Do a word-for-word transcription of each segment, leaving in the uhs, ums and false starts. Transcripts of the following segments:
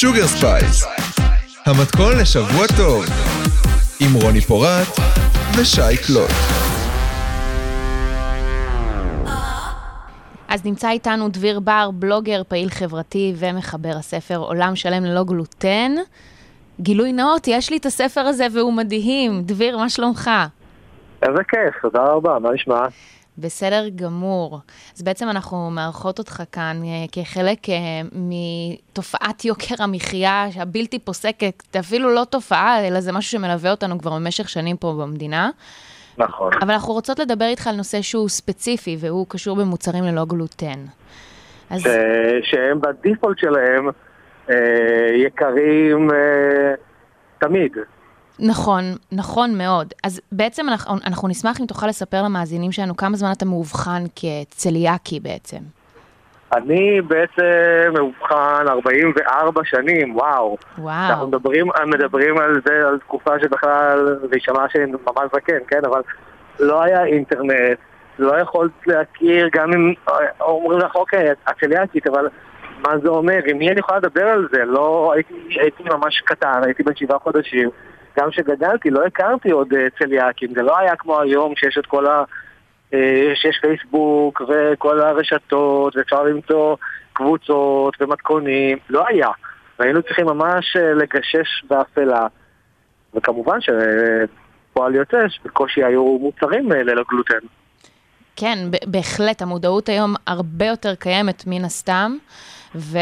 שוגר ספייס, המתכון לשבוע טוב, עם רוני פורט ושי קלוט. אז נמצא איתנו דביר בר, בלוגר, פעיל חברתי ומחבר הספר עולם שלם ללא גלוטן. גילוי נאות, יש לי את הספר הזה והוא מדהים. דביר, מה שלומך? איזה כיף, תודה רבה, מה נשמע? בסדר גמור. אז בעצם אנחנו מערכות אותך כאן כחלק מתופעת יוקר המחיה הבלתי פוסקת, אפילו לא תופעה, אלא זה משהו שמלווה אותנו כבר במשך שנים פה במדינה. נכון. אבל אנחנו רוצות לדבר איתך על נושא שהוא ספציפי, והוא קשור במוצרים ללא גלוטן. אז... ש... שהם בדיפולט שלהם אה, יקרים אה, תמיד. נכון, נכון מאוד. אז בעצם אנחנו, אנחנו נשמח אם תוכל לספר למאזינים שלנו כמה זמן אתה מאובחן כצליאקי בעצם. אני בעצם מאובחן ארבעים וארבע שנים, וואו. וואו. אנחנו מדברים, מדברים על זה, על תקופה שבכלל, זה ישמע שממש זקן, כן? אבל לא היה אינטרנט, לא יכולת להכיר, גם אם אומרים לך, אוקיי, הצליאקית, אבל מה זה אומר? עם מי אני יכולה לדבר על זה? לא, הייתי, הייתי ממש קטן, הייתי בן שבעה חודשים. גם שגדלתי, לא הכרתי עוד צליאקים, זה לא היה כמו היום שיש את כל ה... שיש פייסבוק וכל הרשתות ואפשר למצוא קבוצות ומתכונים, לא היה, והיינו צריכים ממש לגשש באפלה, וכמובן שפועל יוצא בקושי היו מוצרים ללא גלוטן. כן, בהחלט, המודעות היום הרבה יותר קיימת מן הסתם, ו,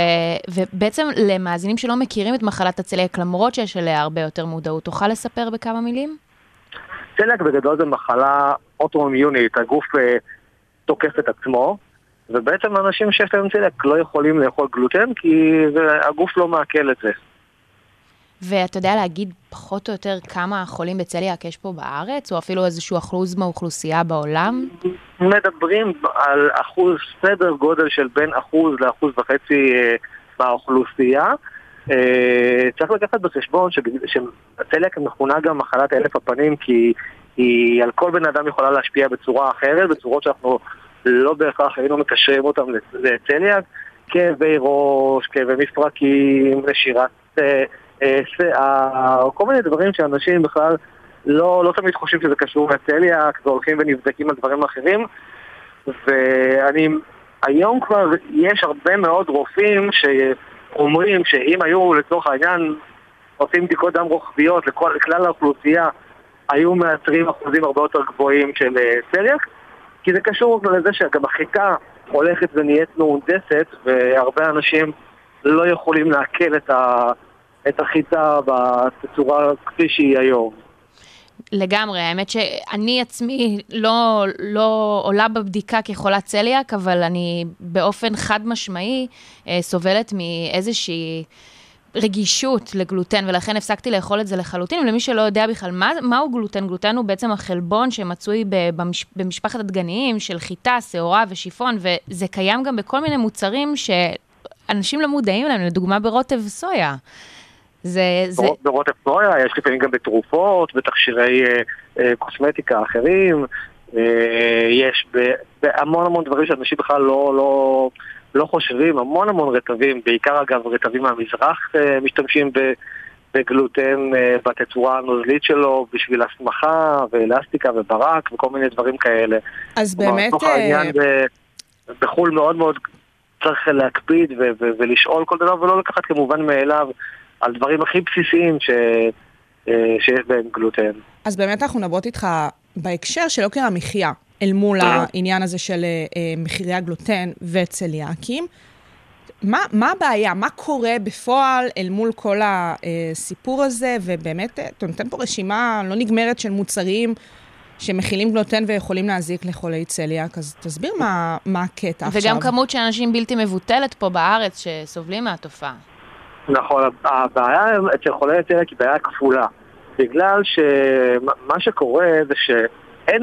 ובעצם למאזינים שלא מכירים את מחלת הצליאק, למרות שיש עליה הרבה יותר מודעות, תוכל לספר בכמה מילים? צליאק בגדול זה מחלה אוטואימיונית, הגוף אה, תוקף את עצמו, ובעצם אנשים שיש להם צליאק לא יכולים לאכול גלוטן, כי זה, הגוף לא מעכל את זה. ואתה יודע להגיד פחות או יותר כמה חולים בצליאק יש פה בארץ, או אפילו איזשהו אחוז מהאוכלוסייה בעולם? מדברים על אחוז, סדר גודל של בין אחוז לאחוז וחצי מהאוכלוסייה. צריך לקחת בחשבון שהצליאק מכונה גם מחלת אלף הפנים, כי היא על כל בן אדם יכולה להשפיע בצורה אחרת, בצורות שאנחנו לא בהכרח היינו מקשרים אותם לצליאק, כאבי ראש, כאבי מפרקים, נשירת... או כל מיני דברים שאנשים בכלל לא, לא תמיד חושבים שזה קשור לצליאק, והולכים ונבדקים על דברים אחרים. ואני, היום כבר יש הרבה מאוד רופאים שאומרים שאם היו לצורך העניין עושים בדיקות דם רוחביות לכל, לכלל האוכלוסייה, היו מאתרים אחוזים הרבה יותר גבוהים של צליאק, כי זה קשור לזה שגם החיקה הולכת ונהיית מהונדסת, והרבה אנשים לא יכולים להקל את ה... את החיטה בצורה כפי שהיא היום. לגמרי, האמת שאני עצמי לא, לא עולה בבדיקה כחולת צליאק, אבל אני באופן חד משמעי סובלת מאיזושהי רגישות לגלוטן, ולכן הפסקתי לאכול את זה לחלוטין. ולמי שלא יודע בכלל מה, מהו גלוטן, גלוטן הוא בעצם החלבון שמצוי במש, במשפחת הדגניים של חיטה, שעורה ושיפון, וזה קיים גם בכל מיני מוצרים שאנשים לא מודעים להם, לדוגמה ברוטב סויה. זה, זה... ברוטב סויה, יש לפעמים גם בתרופות, בתכשירי אה, אה, קוסמטיקה אחרים, אה, יש בהמון המון דברים שאנשים בכלל לא, לא, לא חושבים, המון המון רטבים, בעיקר אגב רטבים מהמזרח אה, משתמשים בגלוטן אה, בתצורה הנוזלית שלו, בשביל הסמכה ואלסטיקה וברק וכל מיני דברים כאלה. אז באמת... כלומר, העניין אה... בחול מאוד מאוד צריך להקפיד ו- ו- ולשאול כל דבר ולא לקחת כמובן מאליו, על דברים הכי בסיסיים ש... שיש בהם גלוטן. אז באמת אנחנו נברות איתך בהקשר של יוקר המחיה, אל מול העניין הזה של מחירי הגלוטן וצליאקים. מה, מה הבעיה? מה קורה בפועל אל מול כל הסיפור הזה? ובאמת, אתה נותן פה רשימה לא נגמרת של מוצרים שמכילים גלוטן ויכולים להזיק לחולי צליאק, אז תסביר מה, מה הקטע וגם עכשיו. וגם כמות שאנשים בלתי מבוטלת פה בארץ שסובלים מהתופעה. נכון, הבעיה אצל חולי צליאק היא בעיה כפולה, בגלל שמה שקורה זה שאין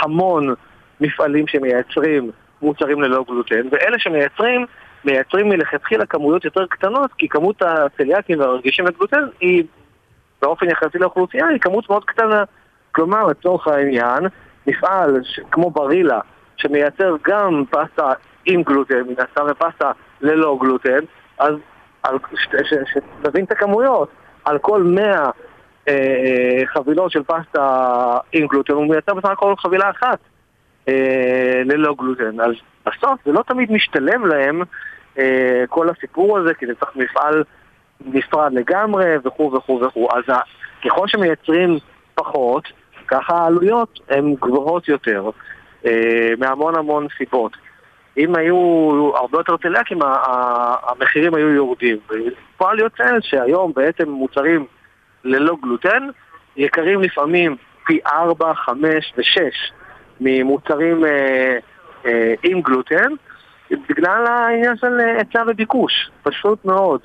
המון מפעלים שמייצרים מוצרים ללא גלוטן, ואלה שמייצרים, מייצרים מלכתחילה כמויות יותר קטנות, כי כמות הצליאקים והרגישים לגלוטן היא באופן יחסי לאוכלוסייה היא כמות מאוד קטנה. כלומר, לצורך העניין, מפעל כמו ברילה, שמייצר גם פסטה עם גלוטן, מנסה ופסטה ללא גלוטן, אז שתבין את הכמויות, על כל מאה חבילות של פסטה עם גלוטן, הוא מייצר בסך הכל חבילה אחת ללא גלוטן. אז בסוף זה לא תמיד משתלב להם כל הסיפור הזה, כי זה צריך מפעל נפרד לגמרי וכו' וכו' וכו'. אז ככל שמייצרים פחות, ככה העלויות הן גבוהות יותר, מהמון המון סיבות. אם היו הרבה יותר צליאקים, המחירים היו יורדים. פועל יוצא שהיום בעצם מוצרים ללא גלוטן יקרים לפעמים פי ארבע, חמש ושש ממוצרים אה, אה, עם גלוטן, בגלל העניין של היצע וביקוש, פשוט מאוד.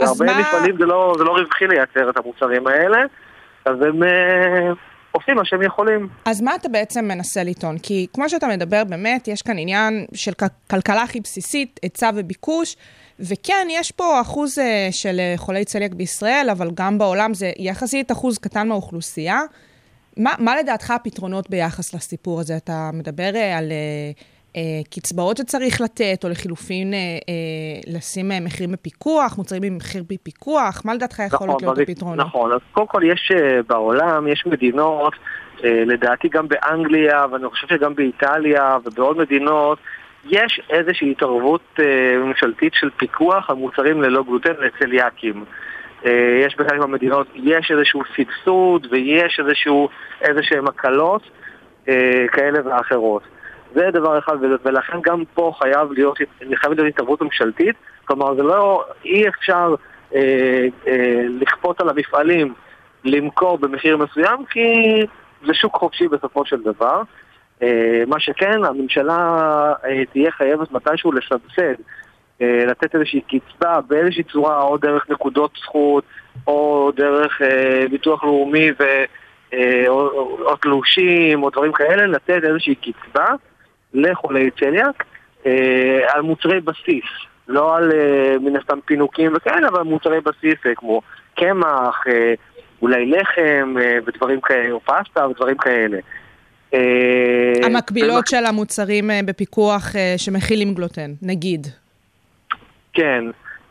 הרבה מה... מפעלים זה לא, זה לא רווחי לייצר את המוצרים האלה, אז הם... אה... עושים מה שהם יכולים. אז מה אתה בעצם מנסה לטעון? כי כמו שאתה מדבר, באמת יש כאן עניין של כלכלה הכי בסיסית, היצע וביקוש, וכן, יש פה אחוז של חולי צליאק בישראל, אבל גם בעולם זה יחסית אחוז קטן מהאוכלוסייה. מה, מה לדעתך הפתרונות ביחס לסיפור הזה? אתה מדבר על uh, uh, קצבאות שצריך לתת, או לחילופין uh, uh, לשים uh, מחירים בפיקוח, מוצרים במחיר בפיקוח, מה לדעתך יכול נכון, להיות הפתרונות? נכון, אז קודם כל יש uh, בעולם, יש מדינות, uh, לדעתי גם באנגליה, ואני חושב שגם באיטליה ובעוד מדינות, יש איזושהי התערבות uh, ממשלתית של פיקוח על מוצרים ללא גלוטן לצליאקים. יש בחלק מהמדינות, יש איזשהו סבסוד ויש איזשהו, איזשהם הקלות אה, כאלה ואחרות. זה דבר אחד, ולכן גם פה חייב להיות, חייב להיות התערבות ממשלתית, כלומר זה לא, אי אפשר אה, אה, לכפות על המפעלים למכור במחיר מסוים, כי זה שוק חופשי בסופו של דבר. אה, מה שכן, הממשלה אה, תהיה חייבת מתישהו לסבסד, לתת איזושהי קצבה באיזושהי צורה, או דרך נקודות זכות, או דרך ביטוח לאומי, או תלושים, או דברים כאלה, לתת איזושהי קצבה לחולי צליאק, על מוצרי בסיס, לא על מן הסתם פינוקים וכאלה, אבל מוצרי בסיס כמו קמח, אולי לחם, ודברים כאלה, או פסטה, ודברים כאלה. המקבילות של המוצרים בפיקוח שמכילים גלוטן, נגיד. כן,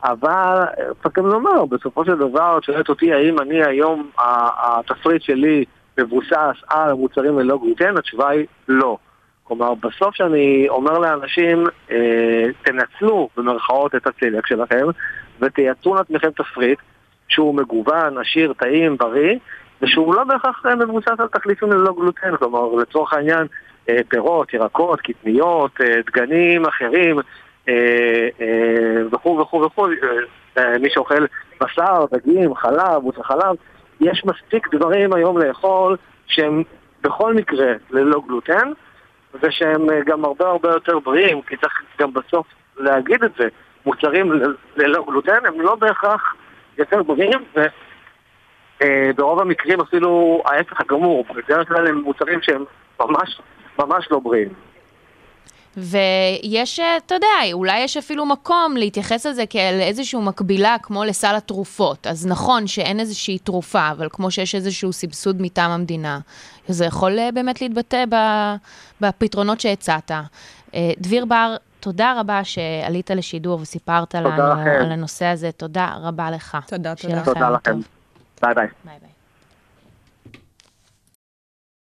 אבל פתק לומר, בסופו של דבר, שואלת אותי האם אני היום, התפריט שלי מבוסס על מוצרים ללא גלוטן, התשובה היא לא. כלומר, בסוף שאני אומר לאנשים, אה, תנצלו במרכאות את הצליאק שלכם, ותייצרו לעצמכם תפריט שהוא מגוון, עשיר, טעים, בריא, ושהוא לא בהכרח מבוסס על תחליפים ללא גלוטן, כלומר, לצורך העניין, אה, פירות, ירקות, קטניות, אה, דגנים אחרים, וכו וכו וכו, מי שאוכל בשר, דגים, חלב, מוצרי חלב, יש מספיק דברים היום לאכול שהם בכל מקרה ללא גלוטן, ושהם גם הרבה הרבה יותר בריאים, כי צריך גם בסוף להגיד את זה, מוצרים ללא גלוטן הם לא בהכרח יותר בריאים, וברוב המקרים אפילו ההפך הגמור, בדרך כלל הם מוצרים שהם ממש ממש לא בריאים. ויש, אתה יודע, אולי יש אפילו מקום להתייחס לזה כאל איזשהו מקבילה כמו לסל התרופות. אז נכון שאין איזושהי תרופה, אבל כמו שיש איזשהו סבסוד מטעם המדינה, זה יכול באמת להתבטא בפתרונות שהצעת. דביר בר, תודה רבה שעלית לשידור וסיפרת לנו על הנושא הזה. תודה רבה לך. תודה, תודה. תודה לכם. ביי ביי. ביי ביי.